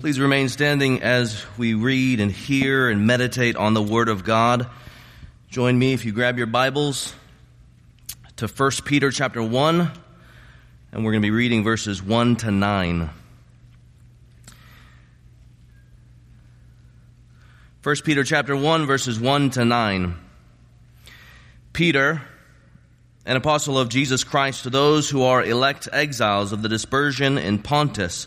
Please remain standing as we read and hear and meditate on the Word of God. Join me if you grab your Bibles to First Peter chapter 1, and we're going to be reading verses 1 to 9. First Peter chapter 1, verses 1 to 9. Peter, an apostle of Jesus Christ, to those who are elect exiles of the dispersion in Pontus,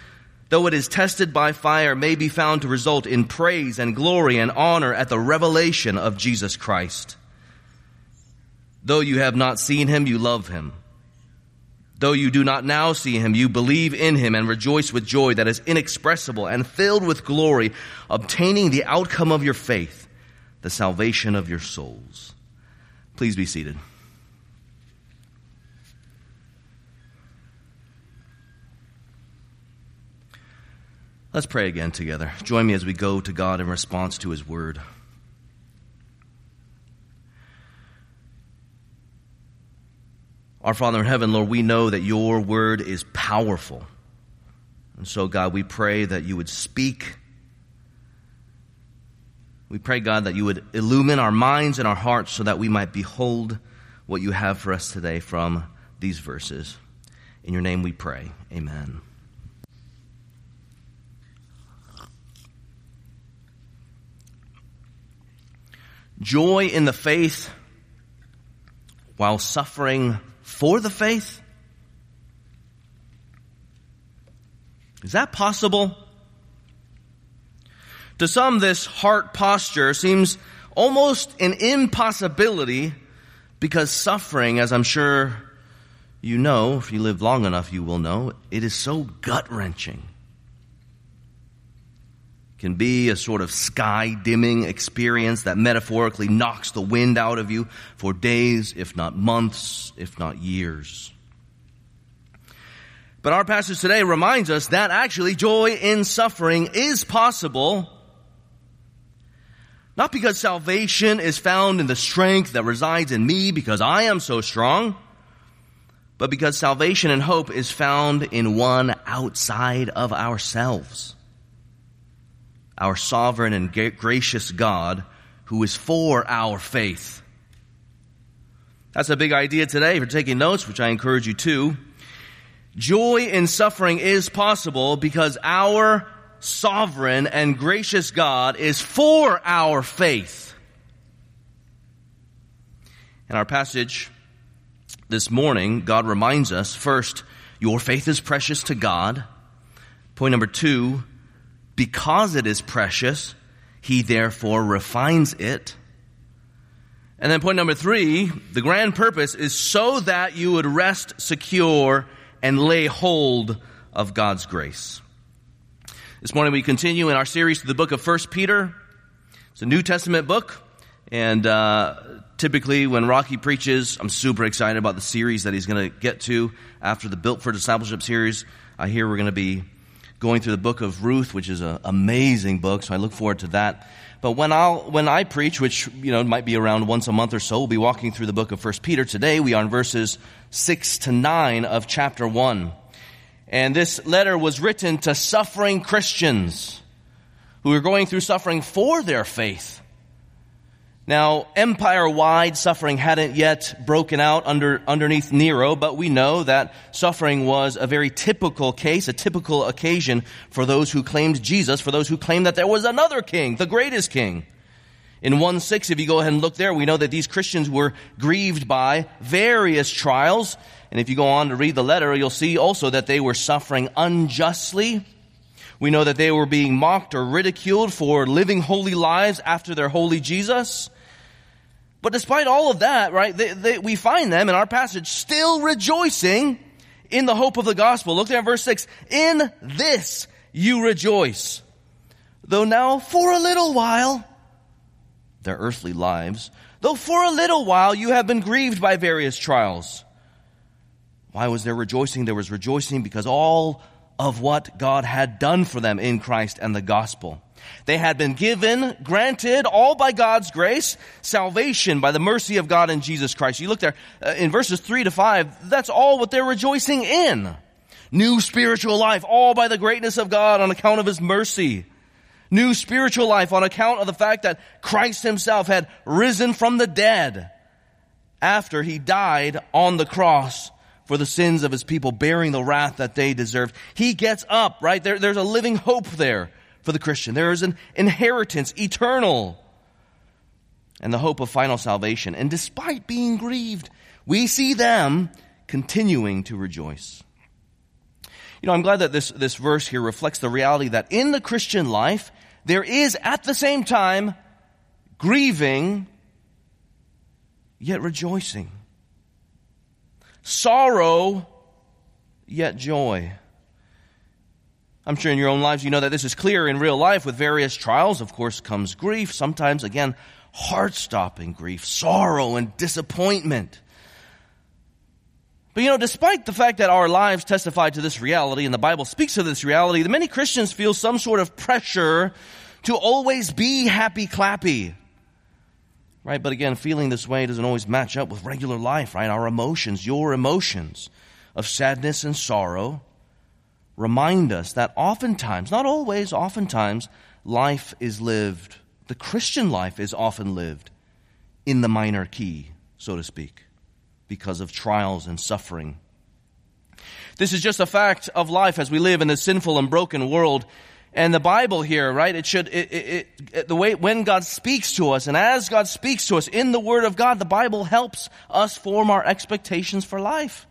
though it is tested by fire, may be found to result in praise and glory and honor at the revelation of Jesus Christ. Though you have not seen Him, you love Him. Though you do not now see Him, you believe in Him and rejoice with joy that is inexpressible and filled with glory, obtaining the outcome of your faith, the salvation of your souls. Please be seated. Let's pray again together. Join me as we go to God in response to His Word. Our Father in heaven, Lord, we know that Your Word is powerful. And so, God, we pray that You would speak. We pray, God, that You would illumine our minds and our hearts so that we might behold what You have for us today from these verses. In Your name we pray. Amen. Joy in the faith while suffering for the faith? Is that possible? To some, this heart posture seems almost an impossibility because suffering, as I'm sure you know, if you live long enough, you will know, it is so gut-wrenching. Can be a sort of sky-dimming experience that metaphorically knocks the wind out of you for days, if not months, if not years. But our passage today reminds us that actually joy in suffering is possible, not because salvation is found in the strength that resides in me because I am so strong, but because salvation and hope is found in one outside of ourselves. Our sovereign and gracious God, who is for our faith. That's a big idea today. If you're taking notes, which I encourage you to, joy in suffering is possible because our sovereign and gracious God is for our faith. In our passage this morning, God reminds us, first, your faith is precious to God. Point number two, because it is precious, He therefore refines it. And then point number three, the grand purpose is so that you would rest secure and lay hold of God's grace. This morning we continue in our series to the book of First Peter. It's a New Testament book, and typically when Rocky preaches, I'm super excited about the series that he's going to get to after the Built for Discipleship series. I hear we're going to be going through the book of Ruth, which is an amazing book, so I look forward to that. But when I preach, which might be around once a month or so, we'll be walking through the book of 1 Peter. Today we are in verses 6 to 9 of chapter 1. And this letter was written to suffering Christians who are going through suffering for their faith. Now, empire-wide suffering hadn't yet broken out underneath Nero, but we know that suffering was a very typical case, a typical occasion for those who claimed Jesus, for those who claimed that there was another king, the greatest king. In 1:6, if you go ahead and look there, we know that these Christians were grieved by various trials. And if you go on to read the letter, you'll see also that they were suffering unjustly. We know that they were being mocked or ridiculed for living holy lives after their holy Jesus. But despite all of that, right, we find them in our passage still rejoicing in the hope of the gospel. Look there at verse 6. In this you rejoice, though now for a little while, their earthly lives, though for a little while you have been grieved by various trials. Why was there rejoicing? There was rejoicing because all of what God had done for them in Christ and the gospel. They had been given, granted, all by God's grace, salvation by the mercy of God in Jesus Christ. You look there in verses 3 to 5, that's all what they're rejoicing in. New spiritual life, all by the greatness of God on account of His mercy. New spiritual life on account of the fact that Christ Himself had risen from the dead after He died on the cross for the sins of His people, bearing the wrath that they deserved. He gets up, right? There's a living hope there for the Christian. There is an inheritance, eternal, and the hope of final salvation. And despite being grieved, we see them continuing to rejoice. You know, I'm glad that this verse here reflects the reality that in the Christian life, there is at the same time grieving, yet rejoicing. Sorrow, yet joy. I'm sure in your own lives you know that this is clear in real life. With various trials, of course, comes grief. Sometimes, again, heart-stopping grief, sorrow and disappointment. But, you know, despite the fact that our lives testify to this reality and the Bible speaks of this reality, many Christians feel some sort of pressure to always be happy-clappy, right? But again, feeling this way doesn't always match up with regular life, right? Our emotions, your emotions of sadness and sorrow remind us that oftentimes, not always, oftentimes, life is lived, the Christian life is often lived in the minor key, so to speak, because of trials and suffering. This is just a fact of life as we live in a sinful and broken world. And the Bible here, right, when God speaks to us, and as God speaks to us in the Word of God, the Bible helps us form our expectations for life.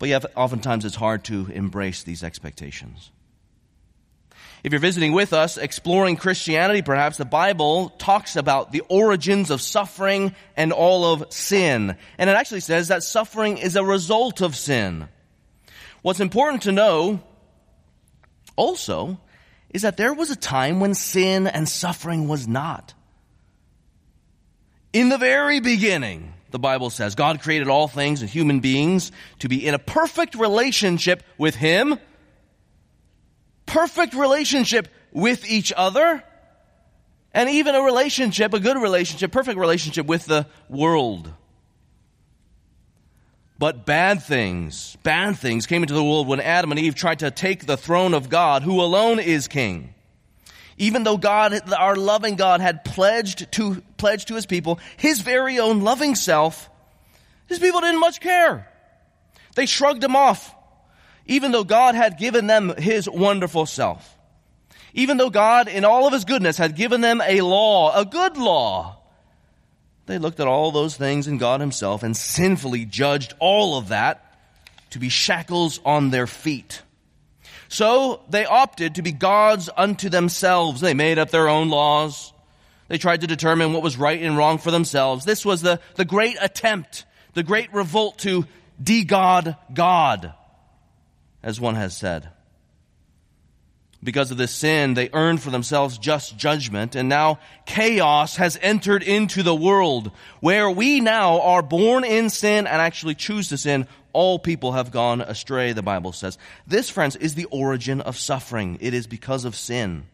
But yeah, oftentimes it's hard to embrace these expectations. If you're visiting with us, exploring Christianity, perhaps the Bible talks about the origins of suffering and all of sin. And it actually says that suffering is a result of sin. What's important to know also is that there was a time when sin and suffering was not. In the very beginning, the Bible says, God created all things and human beings to be in a perfect relationship with Him, perfect relationship with each other, and even perfect relationship with the world. But bad things came into the world when Adam and Eve tried to take the throne of God, who alone is king. Even though God, our loving God, had pledged to His people His very own loving self, His people didn't much care. They shrugged Him off. Even though God had given them His wonderful self, even though God in all of His goodness had given them a law, a good law, they looked at all those things in God Himself and sinfully judged all of that to be shackles on their feet. So they opted to be gods unto themselves. They made up their own laws. They tried to determine what was right and wrong for themselves. This was the great attempt, the great revolt to de-God God, as one has said. Because of this sin, they earned for themselves just judgment, and now chaos has entered into the world, where we now are born in sin and actually choose to sin. All people have gone astray, the Bible says. This, friends, is the origin of suffering. It is because of sin.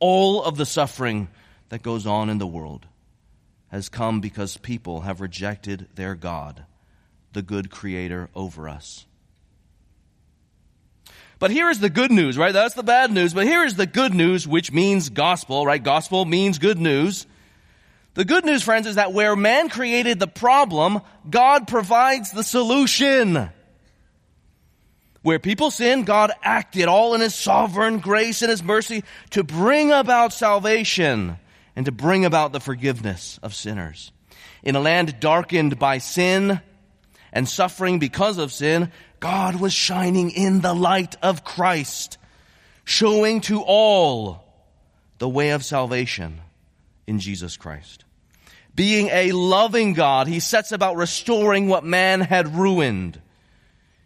All of the suffering that goes on in the world has come because people have rejected their God, the good Creator over us. But here is the good news, right? That's the bad news. But here is the good news, which means gospel, right? Gospel means good news. The good news, friends, is that where man created the problem, God provides the solution. Where people sin, God acted all in His sovereign grace and His mercy to bring about salvation and to bring about the forgiveness of sinners. In a land darkened by sin and suffering because of sin, God was shining in the light of Christ, showing to all the way of salvation in Jesus Christ. Being a loving God, he sets about restoring what man had ruined.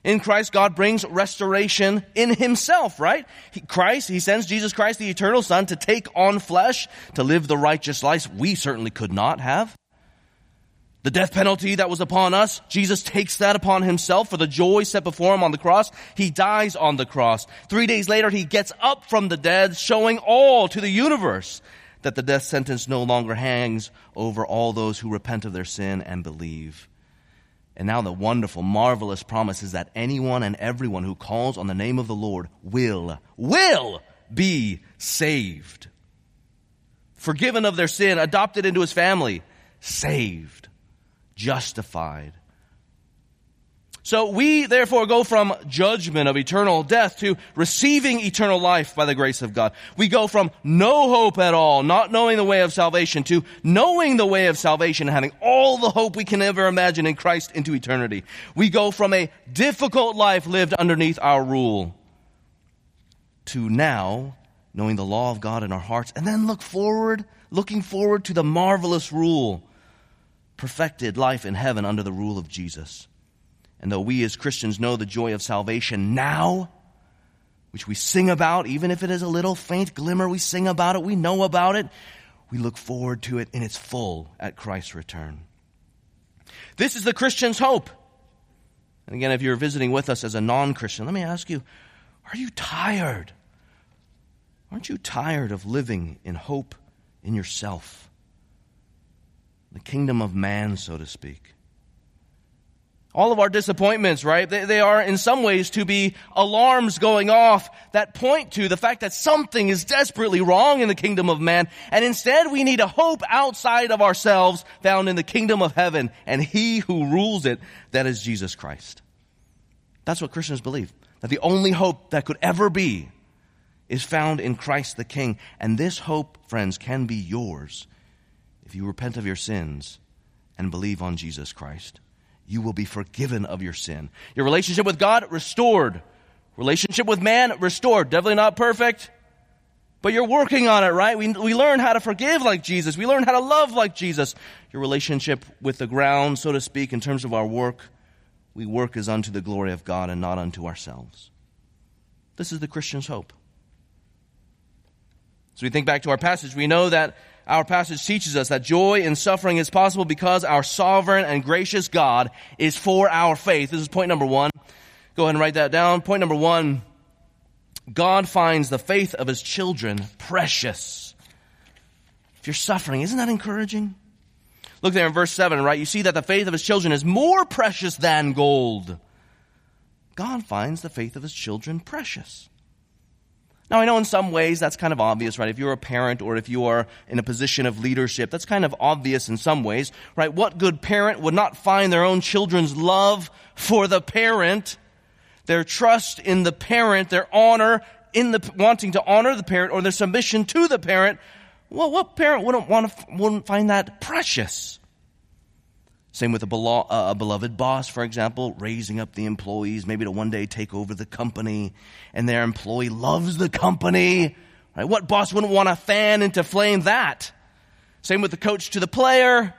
In Christ, God brings restoration in himself, right? He sends Jesus Christ, the eternal Son, to take on flesh, to live the righteous life we certainly could not have. The death penalty that was upon us, Jesus takes that upon himself for the joy set before him on the cross. He dies on the cross. 3 days later, he gets up from the dead, showing all to the universe that the death sentence no longer hangs over all those who repent of their sin and believe. And now the wonderful, marvelous promise is that anyone and everyone who calls on the name of the Lord will be saved. Forgiven of their sin, adopted into his family, saved. Justified. So we therefore go from judgment of eternal death to receiving eternal life by the grace of God. We go from no hope at all, not knowing the way of salvation, to knowing the way of salvation, having all the hope we can ever imagine in Christ into eternity. We go from a difficult life lived underneath our rule to now knowing the law of God in our hearts, and then looking forward to the marvelous rule, perfected life in heaven under the rule of Jesus. And though we as Christians know the joy of salvation now, which we sing about, even if it is a little faint glimmer, we sing about it, we know about it, we look forward to it in its full at Christ's return. This is the Christian's hope. And again, if you're visiting with us as a non-Christian, let me ask you, are you tired? Aren't you tired of living in hope in yourself? The kingdom of man, so to speak. All of our disappointments, right? They are in some ways to be alarms going off that point to the fact that something is desperately wrong in the kingdom of man. And instead we need a hope outside of ourselves found in the kingdom of heaven and he who rules it, that is Jesus Christ. That's what Christians believe. That the only hope that could ever be is found in Christ the King. And this hope, friends, can be yours. If you repent of your sins and believe on Jesus Christ, you will be forgiven of your sin. Your relationship with God, restored. Relationship with man, restored. Definitely not perfect, but you're working on it, right? We learn how to forgive like Jesus. We learn how to love like Jesus. Your relationship with the ground, so to speak, in terms of our work, we work as unto the glory of God and not unto ourselves. This is the Christian's hope. So we think back to our passage. We know that our passage teaches us that joy in suffering is possible because our sovereign and gracious God is for our faith. This is point number one. Go ahead and write that down. Point number one, God finds the faith of his children precious. If you're suffering, isn't that encouraging? Look there in verse 7, right? You see that the faith of his children is more precious than gold. God finds the faith of his children precious. Now, I know in some ways that's kind of obvious, right? If you're a parent or if you are in a position of leadership, that's kind of obvious in some ways, right? What good parent would not find their own children's love for the parent, their trust in the parent, their honor in the wanting to honor the parent or their submission to the parent? Well, what parent wouldn't find that precious? Same with a beloved boss, for example, raising up the employees, maybe to one day take over the company, and their employee loves the company. Right? What boss wouldn't want to fan into flame that? Same with the coach to the player.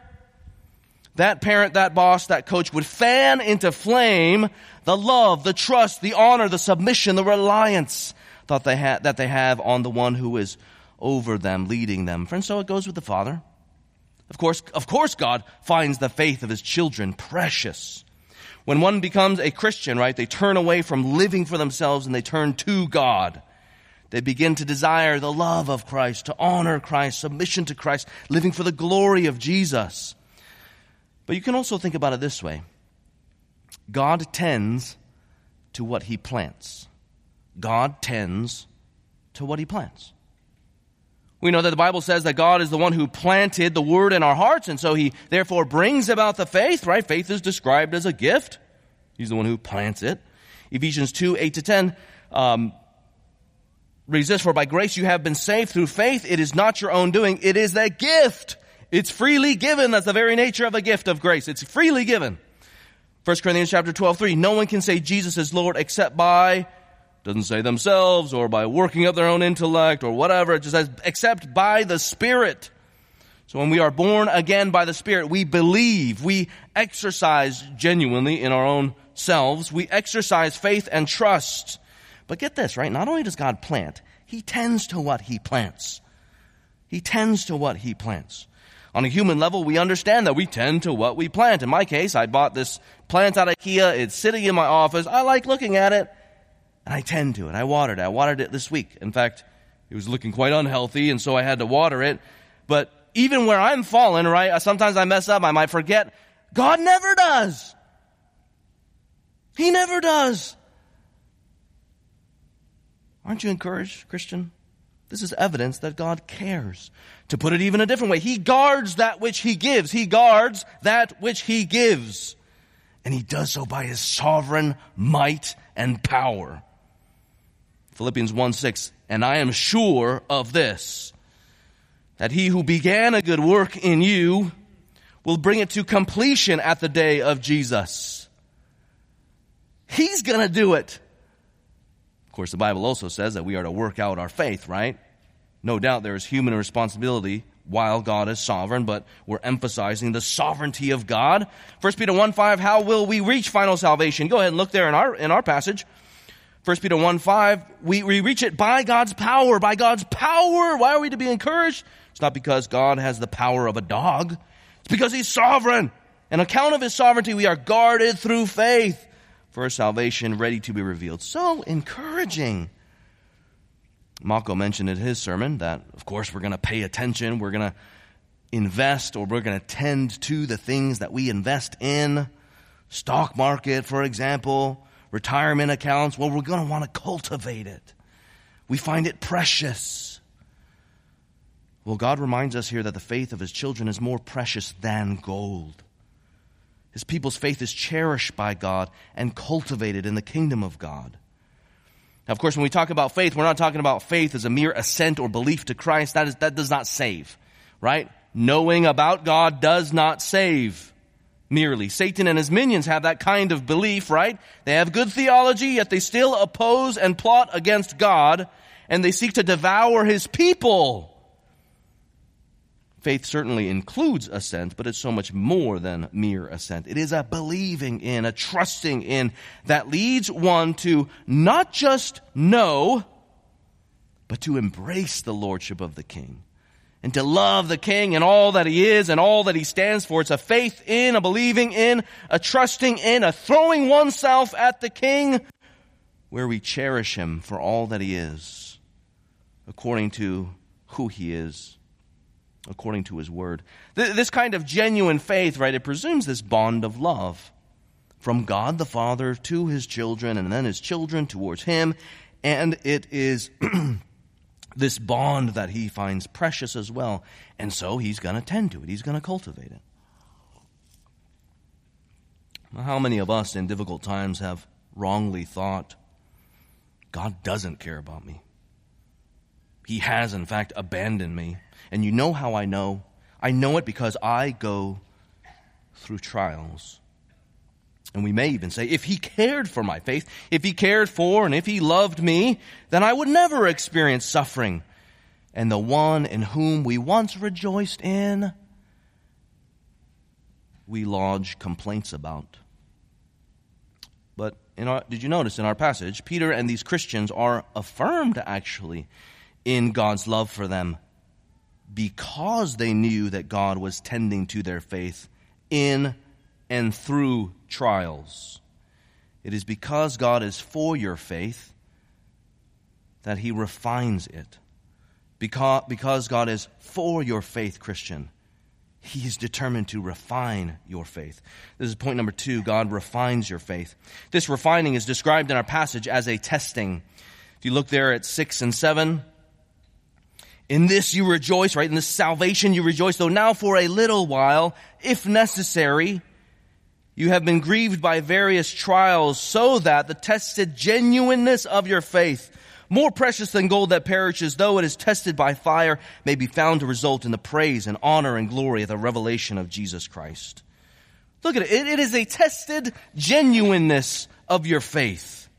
That parent, that boss, that coach would fan into flame the love, the trust, the honor, the submission, the reliance that they have on the one who is over them, leading them. Friends, so it goes with the Father. Of course, God finds the faith of his children precious. When one becomes a Christian, right, they turn away from living for themselves and they turn to God. They begin to desire the love of Christ, to honor Christ, submission to Christ, living for the glory of Jesus. But you can also think about it this way. God tends to what he plants. God tends to what he plants. We know that the Bible says that God is the one who planted the word in our hearts, and so he therefore brings about the faith, right? Faith is described as a gift. He's the one who plants it. Ephesians 2:8-10 resist, for by grace you have been saved through faith. It is not your own doing. It is a gift. It's freely given. That's the very nature of a gift of grace. It's freely given. 1 Corinthians chapter 12:3. No one can say Jesus is Lord except by, doesn't say themselves or by working up their own intellect or whatever. It just says except by the Spirit. So when we are born again by the Spirit, we believe, we exercise genuinely in our own selves. We exercise faith and trust. But get this, right? Not only does God plant, He tends to what He plants. He tends to what He plants. On a human level, we understand that we tend to what we plant. In my case, I bought this plant out of IKEA. It's sitting in my office. I like looking at it, and I tend to it. I watered it this week. In fact, it was looking quite unhealthy, and so I had to water it. But even where I'm fallen, right, sometimes I mess up. I might forget. God never does. He never does. Aren't you encouraged, Christian? This is evidence that God cares. To put it even a different way, He guards that which He gives. He guards that which He gives. And He does so by His sovereign might and power. Philippians 1:6, and I am sure of this, that He who began a good work in you will bring it to completion at the day of Jesus. He's going to do it. Of course, the Bible also says that we are to work out our faith, right? No doubt there is human responsibility while God is sovereign, but we're emphasizing the sovereignty of God. 1 Peter 1:5, how will we reach final salvation? Go ahead and look there in our passage. 1 Peter 1:5, we reach it by God's power, by God's power. Why are we to be encouraged? It's not because God has the power of a dog. It's because He's sovereign. On account of His sovereignty, we are guarded through faith for salvation ready to be revealed. So encouraging. Malco mentioned in his sermon that, of course, we're going to pay attention. We're going to invest, or we're going to tend to the things that we invest in. Stock market, for example, retirement accounts. Well, we're going to want to cultivate it. We find it precious. Well, God reminds us here that the faith of His children is more precious than gold. His people's faith is cherished by God and cultivated in the kingdom of God. Now, of course, when we talk about faith, we're not talking about faith as a mere assent or belief to Christ. That does not save, right? Knowing about God does not save merely. Satan and his minions have that kind of belief, right? They have good theology, yet they still oppose and plot against God, and they seek to devour His people. Faith certainly includes assent, but it's so much more than mere assent. It is a believing in, a trusting in that leads one to not just know, but to embrace the lordship of the King and to love the King and all that He is and all that He stands for. It's a faith in, a believing in, a trusting in, a throwing oneself at the King where we cherish Him for all that He is, according to who He is, according to His word. This kind of genuine faith, right, it presumes this bond of love from God the Father to His children and then His children towards Him. And it is this bond that He finds precious as well. And so He's going to tend to it. He's going to cultivate it. Well, how many of us in difficult times have wrongly thought, God doesn't care about me? He has, in fact, abandoned me. And you know how I know? I know it because I go through trials. And we may even say, if He cared for my faith, if He cared for and if He loved me, then I would never experience suffering. And the one in whom we once rejoiced in, we lodge complaints about. But did you notice in our passage, Peter and these Christians are affirmed, actually, in God's love for them, because they knew that God was tending to their faith in and through trials. It is because God is for your faith that He refines it. Because God is for your faith, Christian, He is determined to refine your faith. This is point number 2. God refines your faith. This refining is described in our passage as a testing. If you look there at 6 and 7... In this you rejoice, right? In this salvation you rejoice, though now for a little while, if necessary, you have been grieved by various trials, so that the tested genuineness of your faith, more precious than gold that perishes, though it is tested by fire, may be found to result in the praise and honor and glory of the revelation of Jesus Christ. Look at it. It is a tested genuineness of your faith.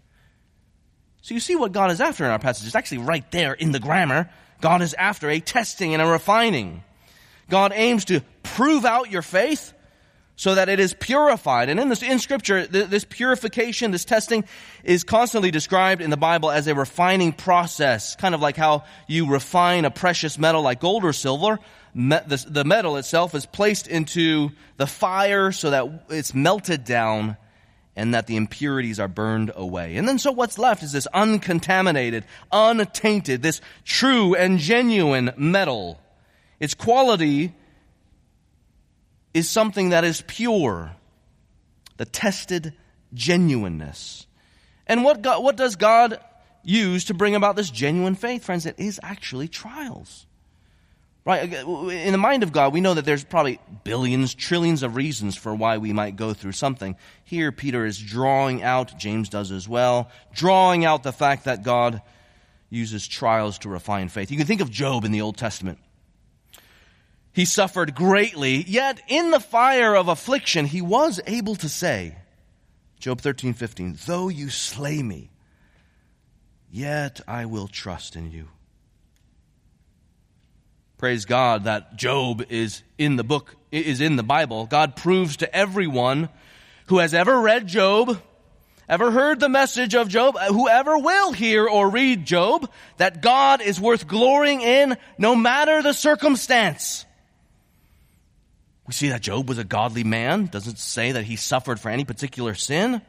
So you see what God is after in our passage. It's actually right there in the grammar. God is after a testing and a refining. God aims to prove out your faith so that it is purified. And in Scripture, this purification, this testing, is constantly described in the Bible as a refining process, kind of like how you refine a precious metal like gold or silver. The metal itself is placed into the fire so that it's melted down and that the impurities are burned away. And then so what's left is this uncontaminated, untainted, this true and genuine metal. Its quality is something that is pure, the tested genuineness. And what does God use to bring about this genuine faith, friends? It is actually trials. Right? In the mind of God, we know that there's probably billions, trillions of reasons for why we might go through something. Here, Peter is drawing out, James does as well, drawing out the fact that God uses trials to refine faith. You can think of Job in the Old Testament. He suffered greatly, yet in the fire of affliction, he was able to say, Job 13:15, though you slay me, yet I will trust in you. Praise God that Job is in the Bible. God proves to everyone who has ever read Job, ever heard the message of Job, whoever will hear or read Job, that God is worth glorying in no matter the circumstance. We see that Job was a godly man. Doesn't say that he suffered for any particular sin.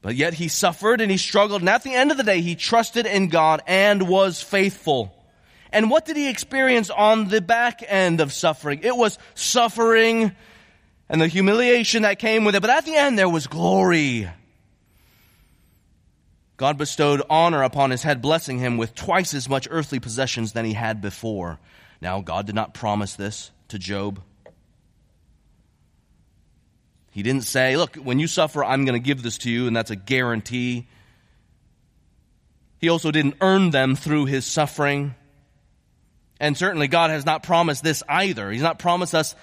But yet he suffered and he struggled. And at the end of the day, he trusted in God and was faithful. And what did he experience on the back end of suffering? It was suffering and the humiliation that came with it. But at the end, there was glory. God bestowed honor upon his head, blessing him with twice as much earthly possessions than he had before. Now, God did not promise this to Job. He didn't say, look, when you suffer, I'm going to give this to you, and that's a guarantee. He also didn't earn them through his suffering. And certainly God has not promised this either. He's not promised us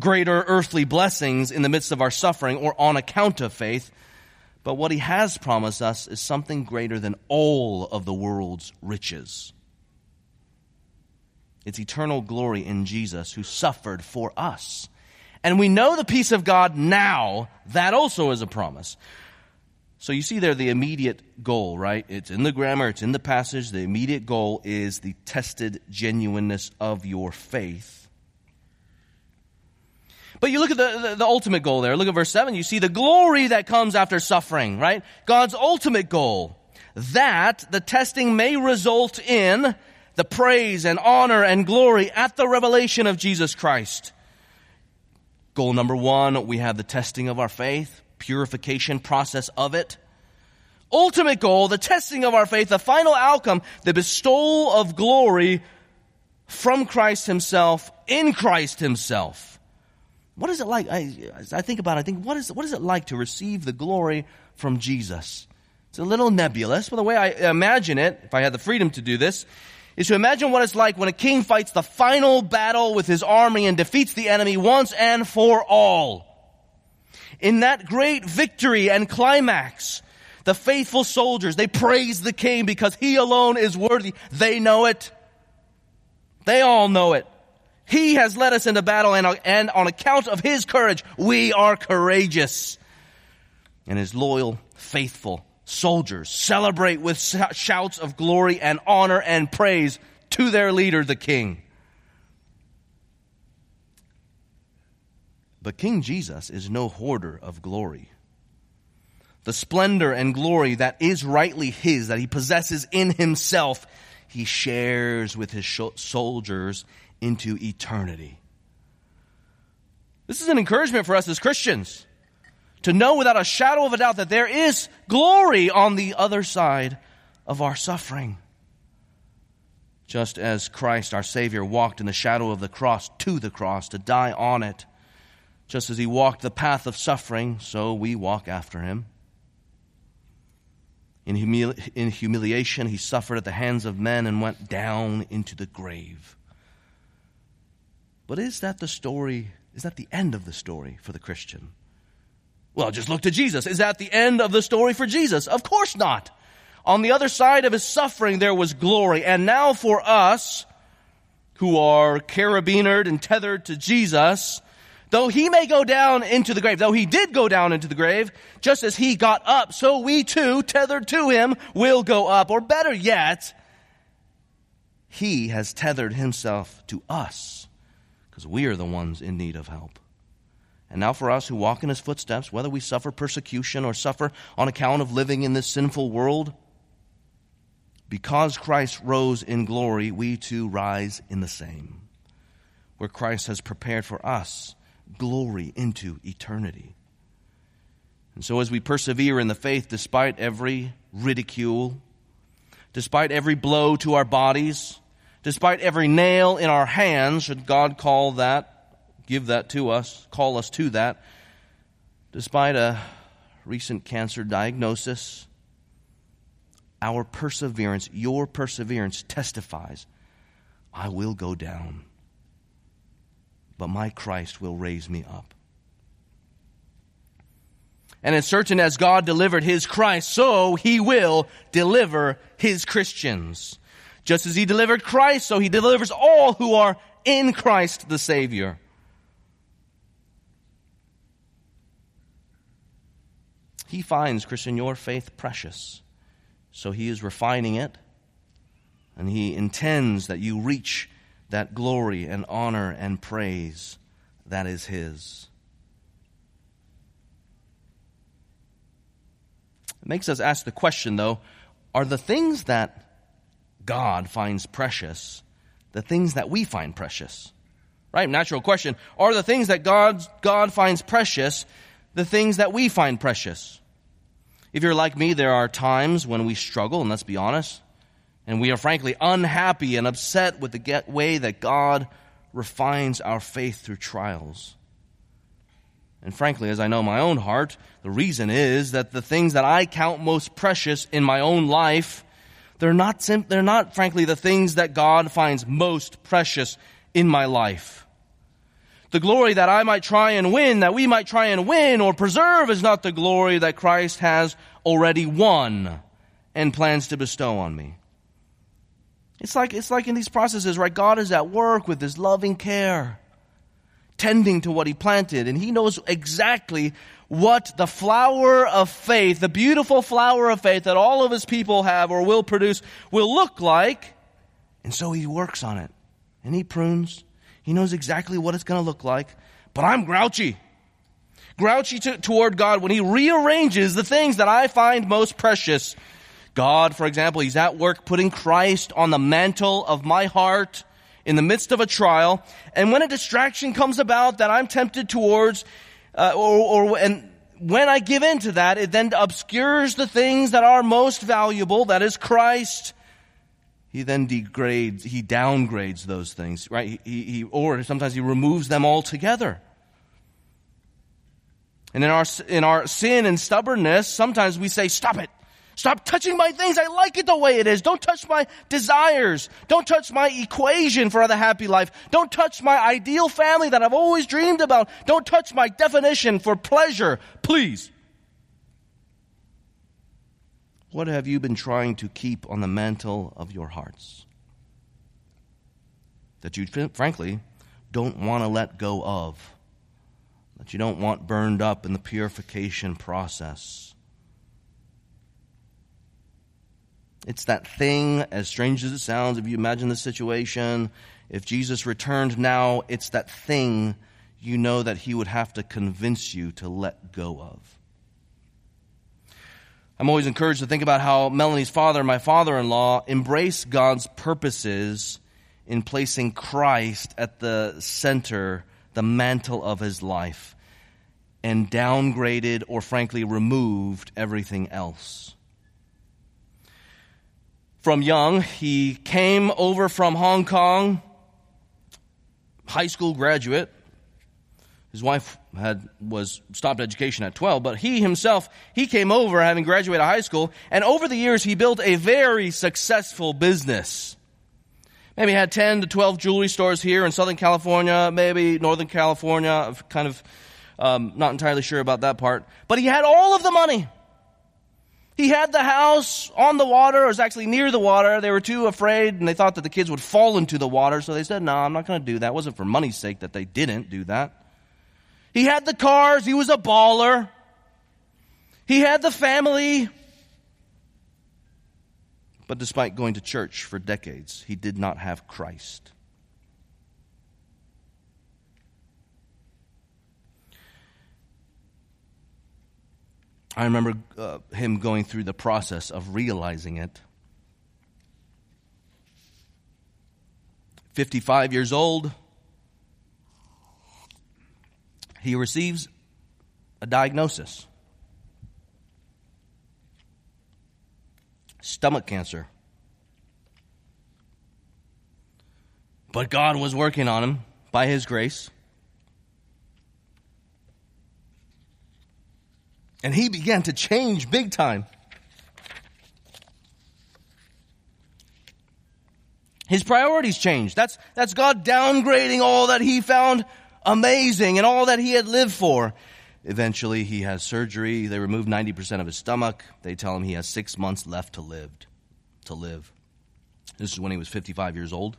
greater earthly blessings in the midst of our suffering or on account of faith. But what he has promised us is something greater than all of the world's riches. It's eternal glory in Jesus who suffered for us. And we know the peace of God now. That also is a promise. So you see there the immediate goal, right? It's in the grammar, it's in the passage. The immediate goal is the tested genuineness of your faith. But you look at the ultimate goal there. Look at verse 7. You see the glory that comes after suffering, right? God's ultimate goal, that the testing may result in the praise and honor and glory at the revelation of Jesus Christ. Goal number 1, we have the testing of our faith. Purification process of it. Ultimate goal, the testing of our faith, the final outcome, the bestowal of glory from Christ himself, in Christ himself. What is it like? I think about it, I think, what is it like to receive the glory from Jesus? It's a little nebulous, but the way I imagine it, if I had the freedom to do this, is to imagine what it's like when a king fights the final battle with his army and defeats the enemy once and for all. In that great victory and climax, the faithful soldiers, they praise the king because he alone is worthy. They know it. They all know it. He has led us into battle, and on account of his courage, we are courageous. And his loyal, faithful soldiers celebrate with shouts of glory and honor and praise to their leader, the king. But King Jesus is no hoarder of glory. The splendor and glory that is rightly his, that he possesses in himself, he shares with his soldiers into eternity. This is an encouragement for us as Christians to know without a shadow of a doubt that there is glory on the other side of our suffering. Just as Christ, our Savior, walked in the shadow of the cross to the cross to die on it, just as he walked the path of suffering, so we walk after him. In humiliation, he suffered at the hands of men and went down into the grave. But is that the story? Is that the end of the story for the Christian? Well, just look to Jesus. Is that the end of the story for Jesus? Of course not. On the other side of his suffering, there was glory. And now for us, who are carabinered and tethered to Jesus, though he may go down into the grave, though he did go down into the grave, just as he got up, so we too, tethered to him, will go up. Or better yet, he has tethered himself to us, because we are the ones in need of help. And now for us who walk in his footsteps, whether we suffer persecution or suffer on account of living in this sinful world, because Christ rose in glory, we too rise in the same, where Christ has prepared for us glory into eternity. And so as we persevere in the faith, despite every ridicule, despite every blow to our bodies, despite every nail in our hands, should God call that, give that to us, call us to that, despite a recent cancer diagnosis, our perseverance, your perseverance testifies, I will go down, but my Christ will raise me up. And as certain as God delivered his Christ, so he will deliver his Christians. Just as he delivered Christ, so he delivers all who are in Christ the Savior. He finds, Christian, your faith precious. So he is refining it, and he intends that you reach that glory and honor and praise that is his. It makes us ask the question, though, are the things that God finds precious the things that we find precious? Right? Natural question. Are the things that God finds precious the things that we find precious? If you're like me, there are times when we struggle, and let's be honest, and we are frankly unhappy and upset with the way that God refines our faith through trials. And frankly, as I know my own heart, the reason is that the things that I count most precious in my own life, they're not frankly the things that God finds most precious in my life. The glory that I might try and win, that we might try and win or preserve is not the glory that Christ has already won and plans to bestow on me. It's like in these processes, right? God is at work with his loving care, tending to what he planted, and he knows exactly what the flower of faith, the beautiful flower of faith that all of his people have or will produce, will look like, and so he works on it, and he prunes. He knows exactly what it's going to look like, but I'm grouchy toward God when he rearranges the things that I find most precious. God, for example, he's at work putting Christ on the mantle of my heart in the midst of a trial, and when a distraction comes about that I'm tempted towards, and when I give in to that, it then obscures the things that are most valuable, that is Christ. He then degrades, he downgrades those things, right? Or sometimes he removes them altogether. And in our sin and stubbornness, sometimes we say, stop it. Stop touching my things. I like it the way it is. Don't touch my desires. Don't touch my equation for the happy life. Don't touch my ideal family that I've always dreamed about. Don't touch my definition for pleasure, please. What have you been trying to keep on the mantle of your hearts that you, frankly, don't want to let go of, that you don't want burned up in the purification process? It's that thing, as strange as it sounds, if you imagine the situation, if Jesus returned now, it's that thing you know that he would have to convince you to let go of. I'm always encouraged to think about how Melanie's father and my father-in-law embrace God's purposes in placing Christ at the center, the mantle of his life, and downgraded or frankly removed everything else. From young, he came over from Hong Kong, high school graduate, His wife was stopped education at 12, but he himself, he came over having graduated high school, and over the years he built a very successful business. Maybe had 10 to 12 jewelry stores here in Southern California, maybe Northern California. I'm kind of not entirely sure about that part. But he had all of the money. He had the house on the water, or was actually near the water. They were too afraid, and they thought that the kids would fall into the water, so they said, no, I'm not going to do that. It wasn't for money's sake that they didn't do that. He had the cars. He was a baller. He had the family. But despite going to church for decades, he did not have Christ. I remember him going through the process of realizing it. 55 years old. He receives a diagnosis. Stomach cancer. But God was working on him by His grace. And he began to change big time. His priorities changed. That's God downgrading all that he found amazing and all that he had lived for. Eventually, he has surgery. They remove 90% of his stomach. They tell him he has 6 months left to live. This is when he was 55 years old.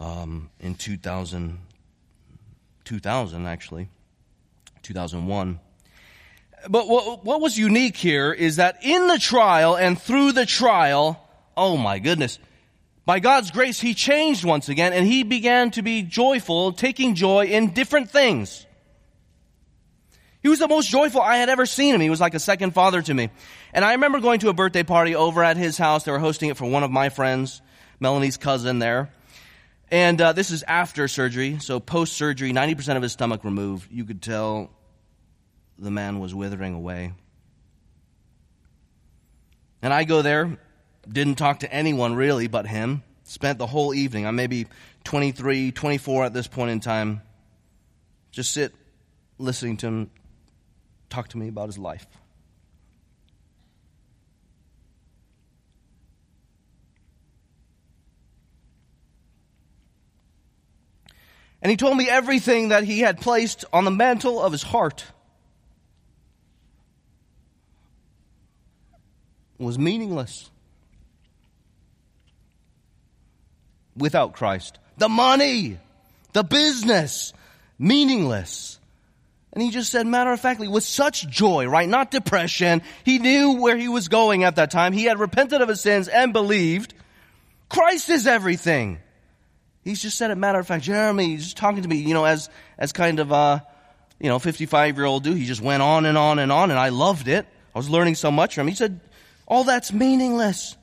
In 2001. But what was unique here is that in the trial and through the trial, oh my goodness, by God's grace, he changed once again, and he began to be joyful, taking joy in different things. He was the most joyful I had ever seen him. He was like a second father to me. And I remember going to a birthday party over at his house. They were hosting it for one of my friends, Melanie's cousin there. And this is after surgery, so post-surgery, 90% of his stomach removed. You could tell the man was withering away. And I go there. Didn't talk to anyone really but him. Spent the whole evening. I'm maybe 23, 24 at this point in time. Just sit listening to him talk to me about his life. And he told me everything that he had placed on the mantle of his heart was meaningless. Without Christ. The money, the business, meaningless. And he just said, matter of factly, with such joy, right? Not depression. He knew where he was going at that time. He had repented of his sins and believed. Christ is everything. He's just said it, matter of fact, Jeremy, he's just talking to me, you know, as kind of a, 55-year-old dude. He just went on and on and on, and I loved it. I was learning so much from him. He said, all that's meaningless.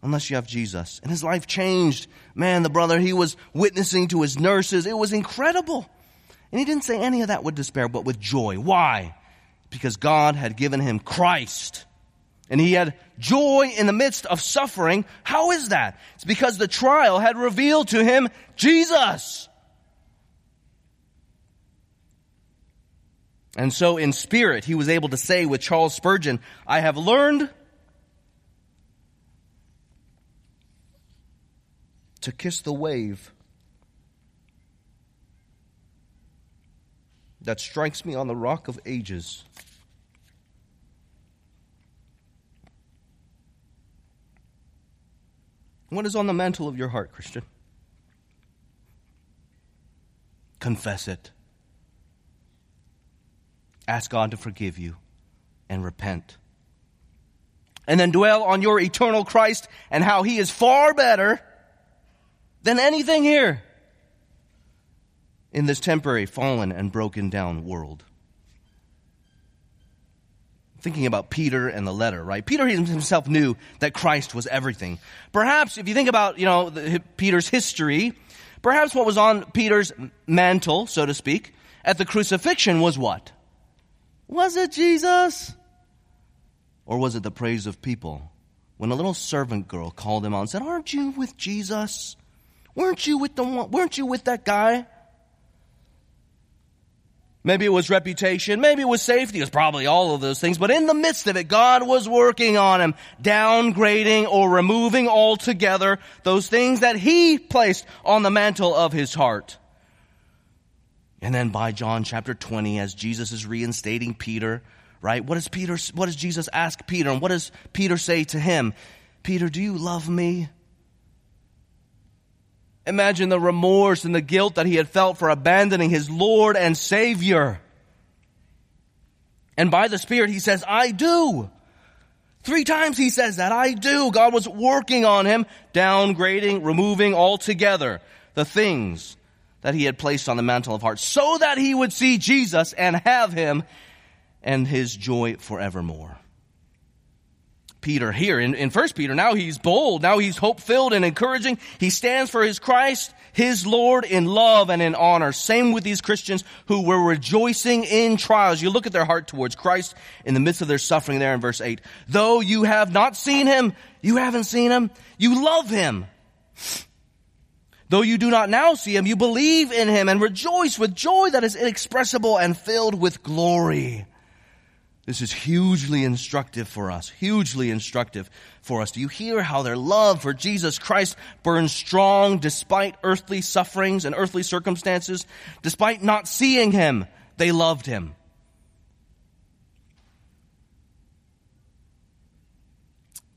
Unless you have Jesus. And his life changed. Man, the brother, he was witnessing to his nurses. It was incredible. And he didn't say any of that with despair, but with joy. Why? Because God had given him Christ. And he had joy in the midst of suffering. How is that? It's because the trial had revealed to him Jesus. And so in spirit, he was able to say with Charles Spurgeon, I have learned to kiss the wave that strikes me on the rock of ages. What is on the mantle of your heart, Christian? Confess it. Ask God to forgive you and repent. And then dwell on your eternal Christ and how He is far better than anything here in this temporary, fallen, and broken down world. Thinking about Peter and the letter, right? Peter himself knew that Christ was everything. Perhaps, if you think about, Peter's history, perhaps what was on Peter's mantle, so to speak, at the crucifixion was what? Was it Jesus? Or was it the praise of people? When a little servant girl called him out and said, aren't you with Jesus? Weren't you with that guy? Maybe it was reputation. Maybe it was safety. It was probably all of those things. But in the midst of it, God was working on him, downgrading or removing altogether those things that he placed on the mantle of his heart. And then by John chapter 20, as Jesus is reinstating Peter, right? What does Jesus ask Peter? And what does Peter say to him? Peter, do you love me? Imagine the remorse and the guilt that he had felt for abandoning his Lord and Savior. And by the Spirit, he says, I do. 3 times he says that, I do. God was working on him, downgrading, removing altogether the things that he had placed on the mantle of heart, so that he would see Jesus and have him and his joy forevermore. Peter here in First Peter, now he's bold, now he's hope-filled and encouraging. He stands for his Christ, his Lord, in love and in honor. Same with these Christians who were rejoicing in trials. You look at their heart towards Christ in the midst of their suffering there in verse 8. Though you have not seen him, you haven't seen him, you love him. Though you do not now see him, you believe in him and rejoice with joy that is inexpressible and filled with glory. This is hugely instructive for us, hugely instructive for us. Do you hear how their love for Jesus Christ burns strong despite earthly sufferings and earthly circumstances? Despite not seeing him, they loved him.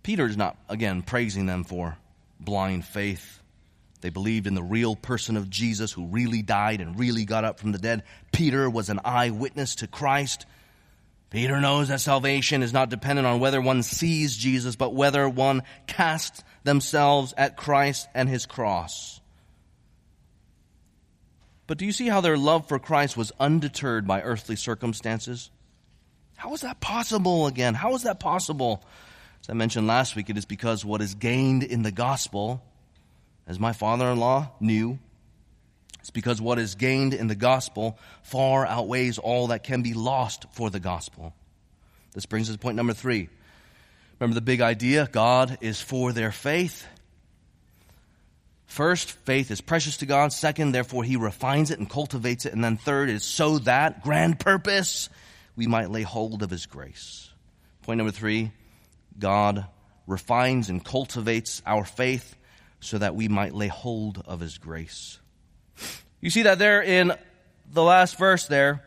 Peter's not, again, praising them for blind faith. They believed in the real person of Jesus who really died and really got up from the dead. Peter was an eyewitness to Christ. Peter knows that salvation is not dependent on whether one sees Jesus, but whether one casts themselves at Christ and his cross. But do you see how their love for Christ was undeterred by earthly circumstances? How is that possible again? How is that possible? As I mentioned last week, it is because what is gained in the gospel, as my father-in-law knew, it's because what is gained in the gospel far outweighs all that can be lost for the gospel. This brings us to point number 3. Remember the big idea? God is for their faith. First, faith is precious to God. Second, therefore, he refines it and cultivates it. And then third is so that, grand purpose, we might lay hold of his grace. Point number 3, God refines and cultivates our faith so that we might lay hold of his grace. You see that there in the last verse there.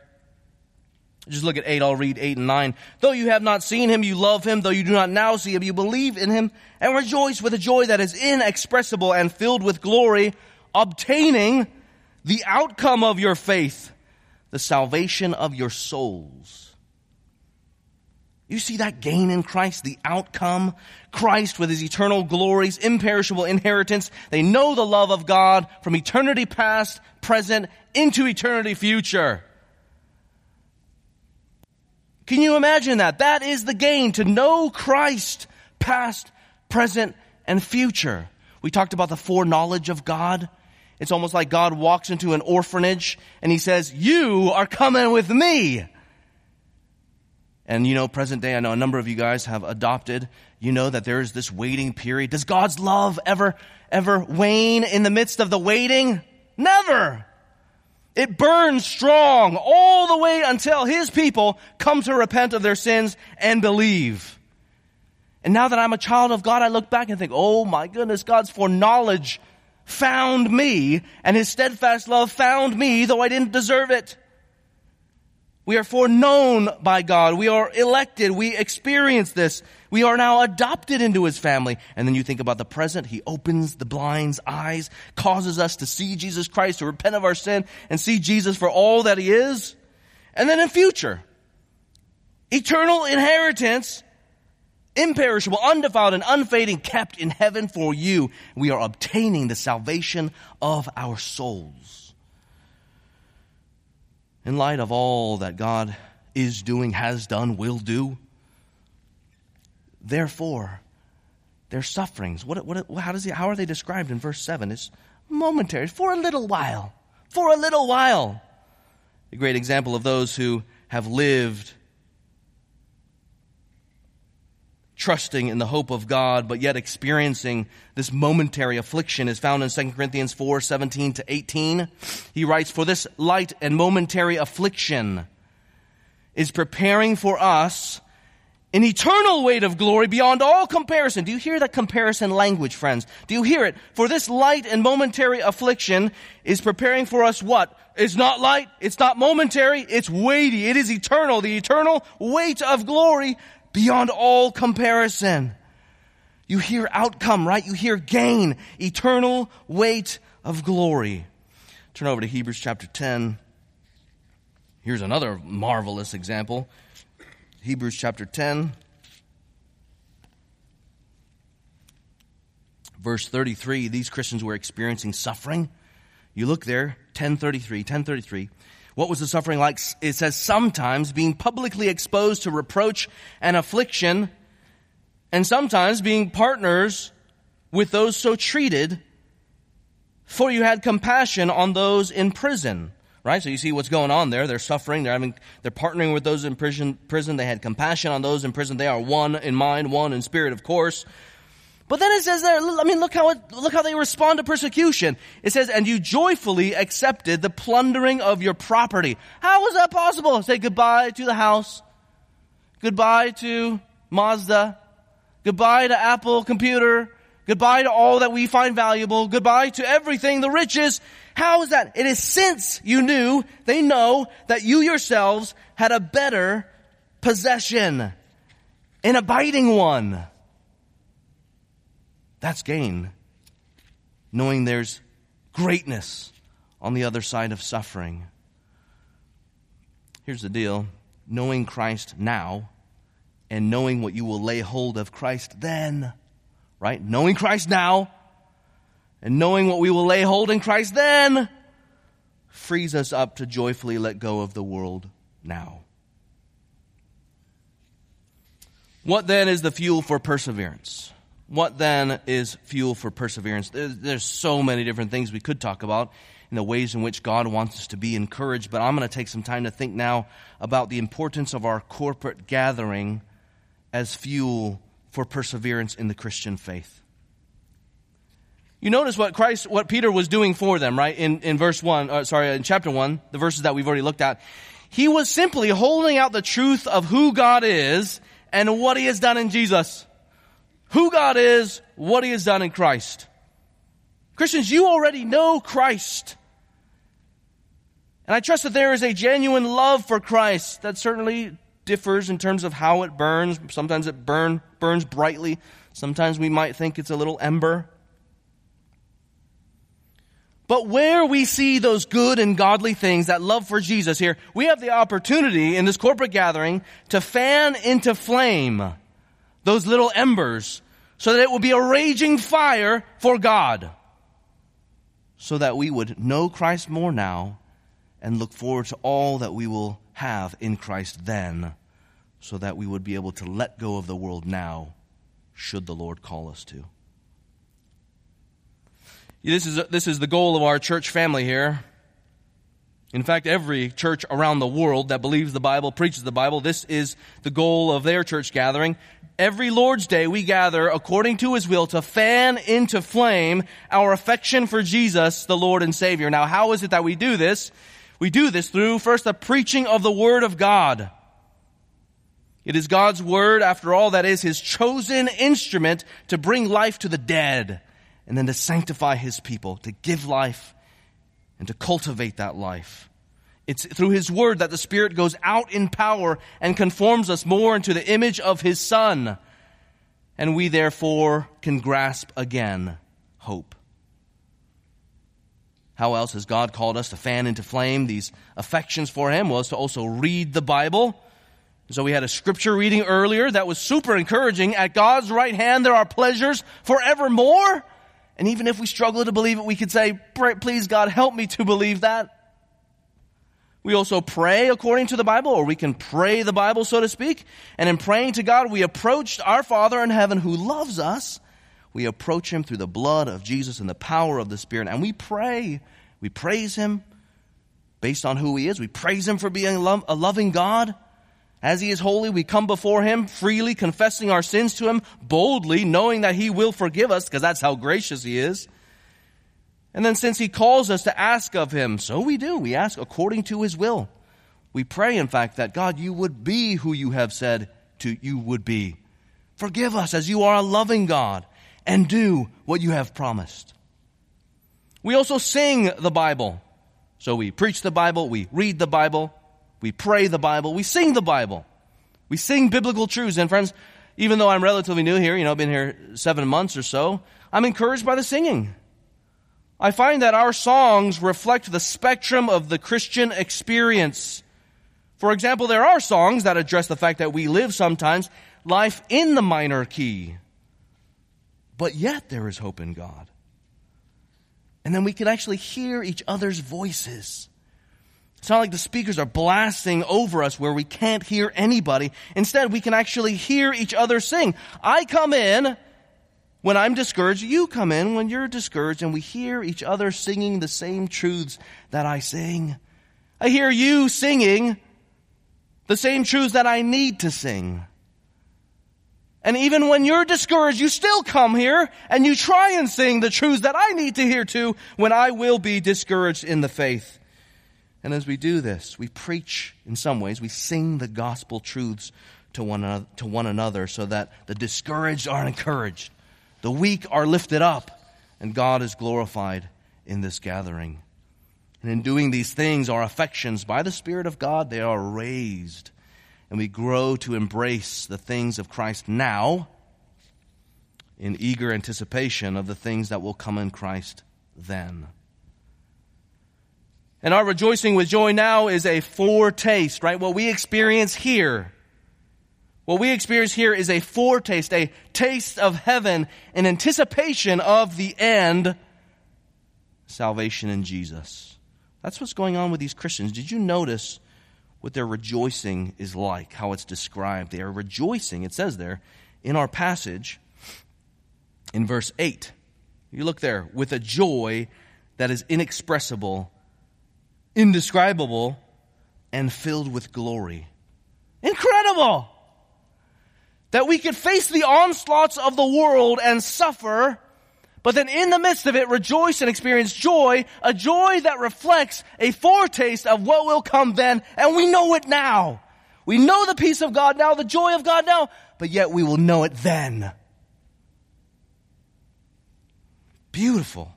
Just look at 8. I'll read 8 and 9. Though you have not seen him, you love him. Though you do not now see him, you believe in him and rejoice with a joy that is inexpressible and filled with glory, obtaining the outcome of your faith, the salvation of your souls. You see that gain in Christ, the outcome? Christ with his eternal glories, imperishable inheritance. They know the love of God from eternity past, present, into eternity future. Can you imagine that? That is the gain, to know Christ, past, present, and future. We talked about the foreknowledge of God. It's almost like God walks into an orphanage and he says, "You are coming with me." And you know, present day, I know a number of you guys have adopted, you know that there is this waiting period. Does God's love ever wane in the midst of the waiting? Never. It burns strong all the way until his people come to repent of their sins and believe. And now that I'm a child of God, I look back and think, oh my goodness, God's foreknowledge found me and his steadfast love found me, though I didn't deserve it. We are foreknown by God. We are elected. We experience this. We are now adopted into his family. And then you think about the present. He opens the blind's eyes, causes us to see Jesus Christ, to repent of our sin, and see Jesus for all that he is. And then in future, eternal inheritance, imperishable, undefiled, and unfading, kept in heaven for you. We are obtaining the salvation of our souls. In light of all that God is doing, has done, will do, therefore, their sufferings, how are they described in verse 7? It's momentary, for a little while. A great example of those who have lived trusting in the hope of God, but yet experiencing this momentary affliction is found in 2 Corinthians 4:17-18. He writes, "For this light and momentary affliction is preparing for us an eternal weight of glory beyond all comparison." Do you hear that comparison language, friends? Do you hear it? For this light and momentary affliction is preparing for us what? It's not light. It's not momentary. It's weighty. It is eternal. The eternal weight of glory beyond all comparison. You hear outcome, right? You hear gain. Eternal weight of glory. Turn over to Hebrews chapter 10. Here's another marvelous example. Hebrews chapter 10, verse 33. These Christians were experiencing suffering. You look there, 10:33. What was the suffering like? It says, sometimes being publicly exposed to reproach and affliction, and sometimes being partners with those so treated, for you had compassion on those in prison. Right, so you see what's going on there. They're suffering. They're partnering with those in prison. They had compassion on those in prison. They are one in mind, one in spirit, of course. But then it says there, I mean, look how they respond to persecution. It says, "And you joyfully accepted the plundering of your property." How was that possible? Say goodbye to the house, goodbye to Mazda, goodbye to Apple computer, goodbye to all that we find valuable, goodbye to everything, the riches. How is that? It is since you knew, they know, that you yourselves had a better possession, an abiding one. That's gain, knowing there's greatness on the other side of suffering. Here's the deal. Knowing Christ now and knowing what you will lay hold of Christ then, right? Knowing Christ now and knowing what we will lay hold in Christ then frees us up to joyfully let go of the world now. What then is the fuel for perseverance? What then is fuel for perseverance? There's so many different things we could talk about in the ways in which God wants us to be encouraged, but I'm going to take some time to think now about the importance of our corporate gathering as fuel for perseverance in the Christian faith. You notice what Peter was doing for them, right? In chapter 1, the verses that we've already looked at. He was simply holding out the truth of who God is and what He has done in Jesus. Who God is, what He has done in Christ. Christians, you already know Christ. And I trust that there is a genuine love for Christ that certainly differs in terms of how it burns. Sometimes it burns brightly. Sometimes we might think it's a little ember. But where we see those good and godly things, that love for Jesus here, we have the opportunity in this corporate gathering to fan into flame those little embers so that it will be a raging fire for God, so that we would know Christ more now and look forward to all that we will have in Christ then, so that we would be able to let go of the world now should the Lord call us to. This is the goal of our church family here. In fact, every church around the world that believes the Bible, preaches the Bible, this is the goal of their church gathering. Every Lord's Day we gather according to His will to fan into flame our affection for Jesus, the Lord and Savior. Now, how is it that we do this? We do this through, first, the preaching of the Word of God. It is God's Word, after all, that is His chosen instrument to bring life to the dead, and then to sanctify His people, to give life and to cultivate that life. It's through His Word that the Spirit goes out in power and conforms us more into the image of His Son. And we therefore can grasp again hope. How else has God called us to fan into flame these affections for Him? Well, it's to also read the Bible. So we had a scripture reading earlier that was super encouraging. At God's right hand there are pleasures forevermore. And even if we struggle to believe it, we could say, please, God, help me to believe that. We also pray according to the Bible, or we can pray the Bible, so to speak. And in praying to God, we approach our Father in heaven who loves us. We approach Him through the blood of Jesus and the power of the Spirit. And we pray. We praise Him based on who He is. We praise Him for being a loving God. As he is holy, we come before him freely, confessing our sins to him boldly, knowing that he will forgive us, because that's how gracious he is. And then since he calls us to ask of him, so we do. We ask according to his will. We pray, in fact, that God, you would be who you have said to you would be. Forgive us as you are a loving God, and do what you have promised. We also sing the Bible. So we preach the Bible, we read the Bible, we pray the Bible, we sing the Bible. We sing biblical truths. And friends, even though I'm relatively new here, I've been here 7 months or so, I'm encouraged by the singing. I find that our songs reflect the spectrum of the Christian experience. For example, there are songs that address the fact that we live sometimes life in the minor key. But yet there is hope in God. And then we can actually hear each other's voices. It's not like the speakers are blasting over us where we can't hear anybody. Instead, we can actually hear each other sing. I come in when I'm discouraged. You come in when you're discouraged. And we hear each other singing the same truths that I sing. I hear you singing the same truths that I need to sing. And even when you're discouraged, you still come here and you try and sing the truths that I need to hear too when I will be discouraged in the faith. And as we do this, we preach in some ways, we sing the gospel truths to one another so that the discouraged are encouraged, the weak are lifted up, and God is glorified in this gathering. And in doing these things, our affections by the Spirit of God, they are raised. And we grow to embrace the things of Christ now in eager anticipation of the things that will come in Christ then. And our rejoicing with joy now is a foretaste, right? What we experience here is a foretaste, a taste of heaven, an anticipation of the end, salvation in Jesus. That's what's going on with these Christians. Did you notice what their rejoicing is like, how it's described? They are rejoicing, it says there, in our passage, in verse 8. You look there, with a joy that is inexpressible, indescribable, and filled with glory. Incredible! That we could face the onslaughts of the world and suffer, but then in the midst of it, rejoice and experience joy, a joy that reflects a foretaste of what will come then, and we know it now. We know the peace of God now, the joy of God now, but yet we will know it then. Beautiful.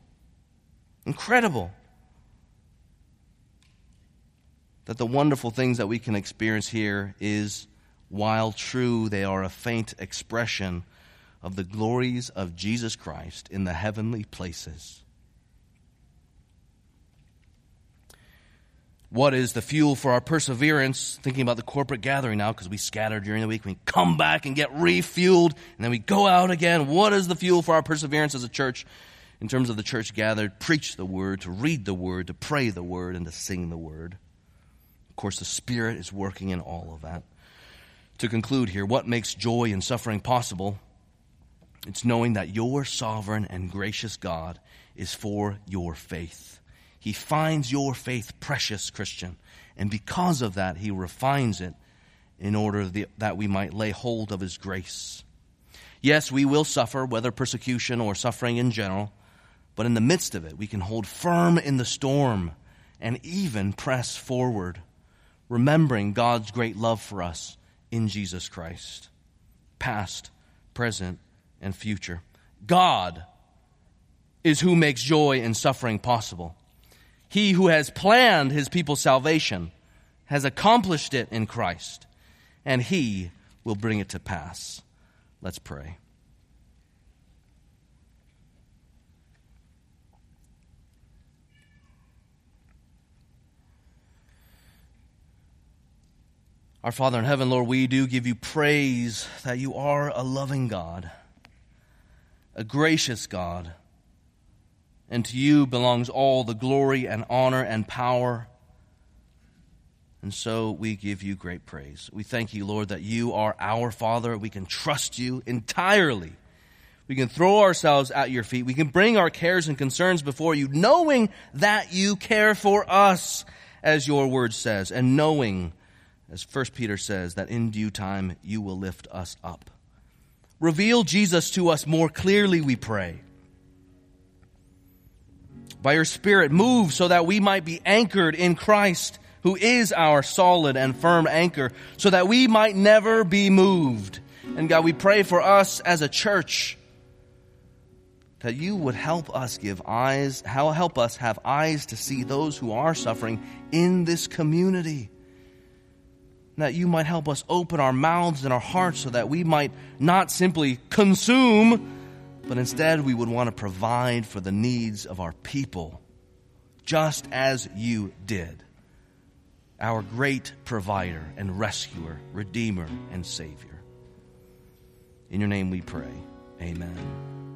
Incredible. That the wonderful things that we can experience here is, while true, they are a faint expression of the glories of Jesus Christ in the heavenly places. What is the fuel for our perseverance? Thinking about the corporate gathering now, because we scatter during the week. We come back and get refueled, and then we go out again. What is the fuel for our perseverance as a church in terms of the church gathered? Preach the word, to read the word, to pray the word, and to sing the word. Of course, the Spirit is working in all of that. To conclude here, what makes joy and suffering possible? It's knowing that your sovereign and gracious God is for your faith. He finds your faith precious, Christian. And because of that, he refines it in order that we might lay hold of his grace. Yes, we will suffer, whether persecution or suffering in general. But in the midst of it, we can hold firm in the storm and even press forward, remembering God's great love for us in Jesus Christ. Past, present, and future. God is who makes joy and suffering possible. He who has planned his people's salvation has accomplished it in Christ, and he will bring it to pass. Let's pray. Our Father in heaven, Lord, we do give you praise that you are a loving God, a gracious God, and to you belongs all the glory and honor and power. And so we give you great praise. We thank you, Lord, that you are our Father. We can trust you entirely. We can throw ourselves at your feet. We can bring our cares and concerns before you, knowing that you care for us, as your word says, and knowing as First Peter says, that in due time you will lift us up. Reveal Jesus to us more clearly, we pray. By your Spirit, move so that we might be anchored in Christ, who is our solid and firm anchor, so that we might never be moved. And God, we pray for us as a church that you would help us have eyes to see those who are suffering in this community. That you might help us open our mouths and our hearts so that we might not simply consume, but instead we would want to provide for the needs of our people, just as you did, our great provider and rescuer, redeemer and savior. In your name we pray. Amen.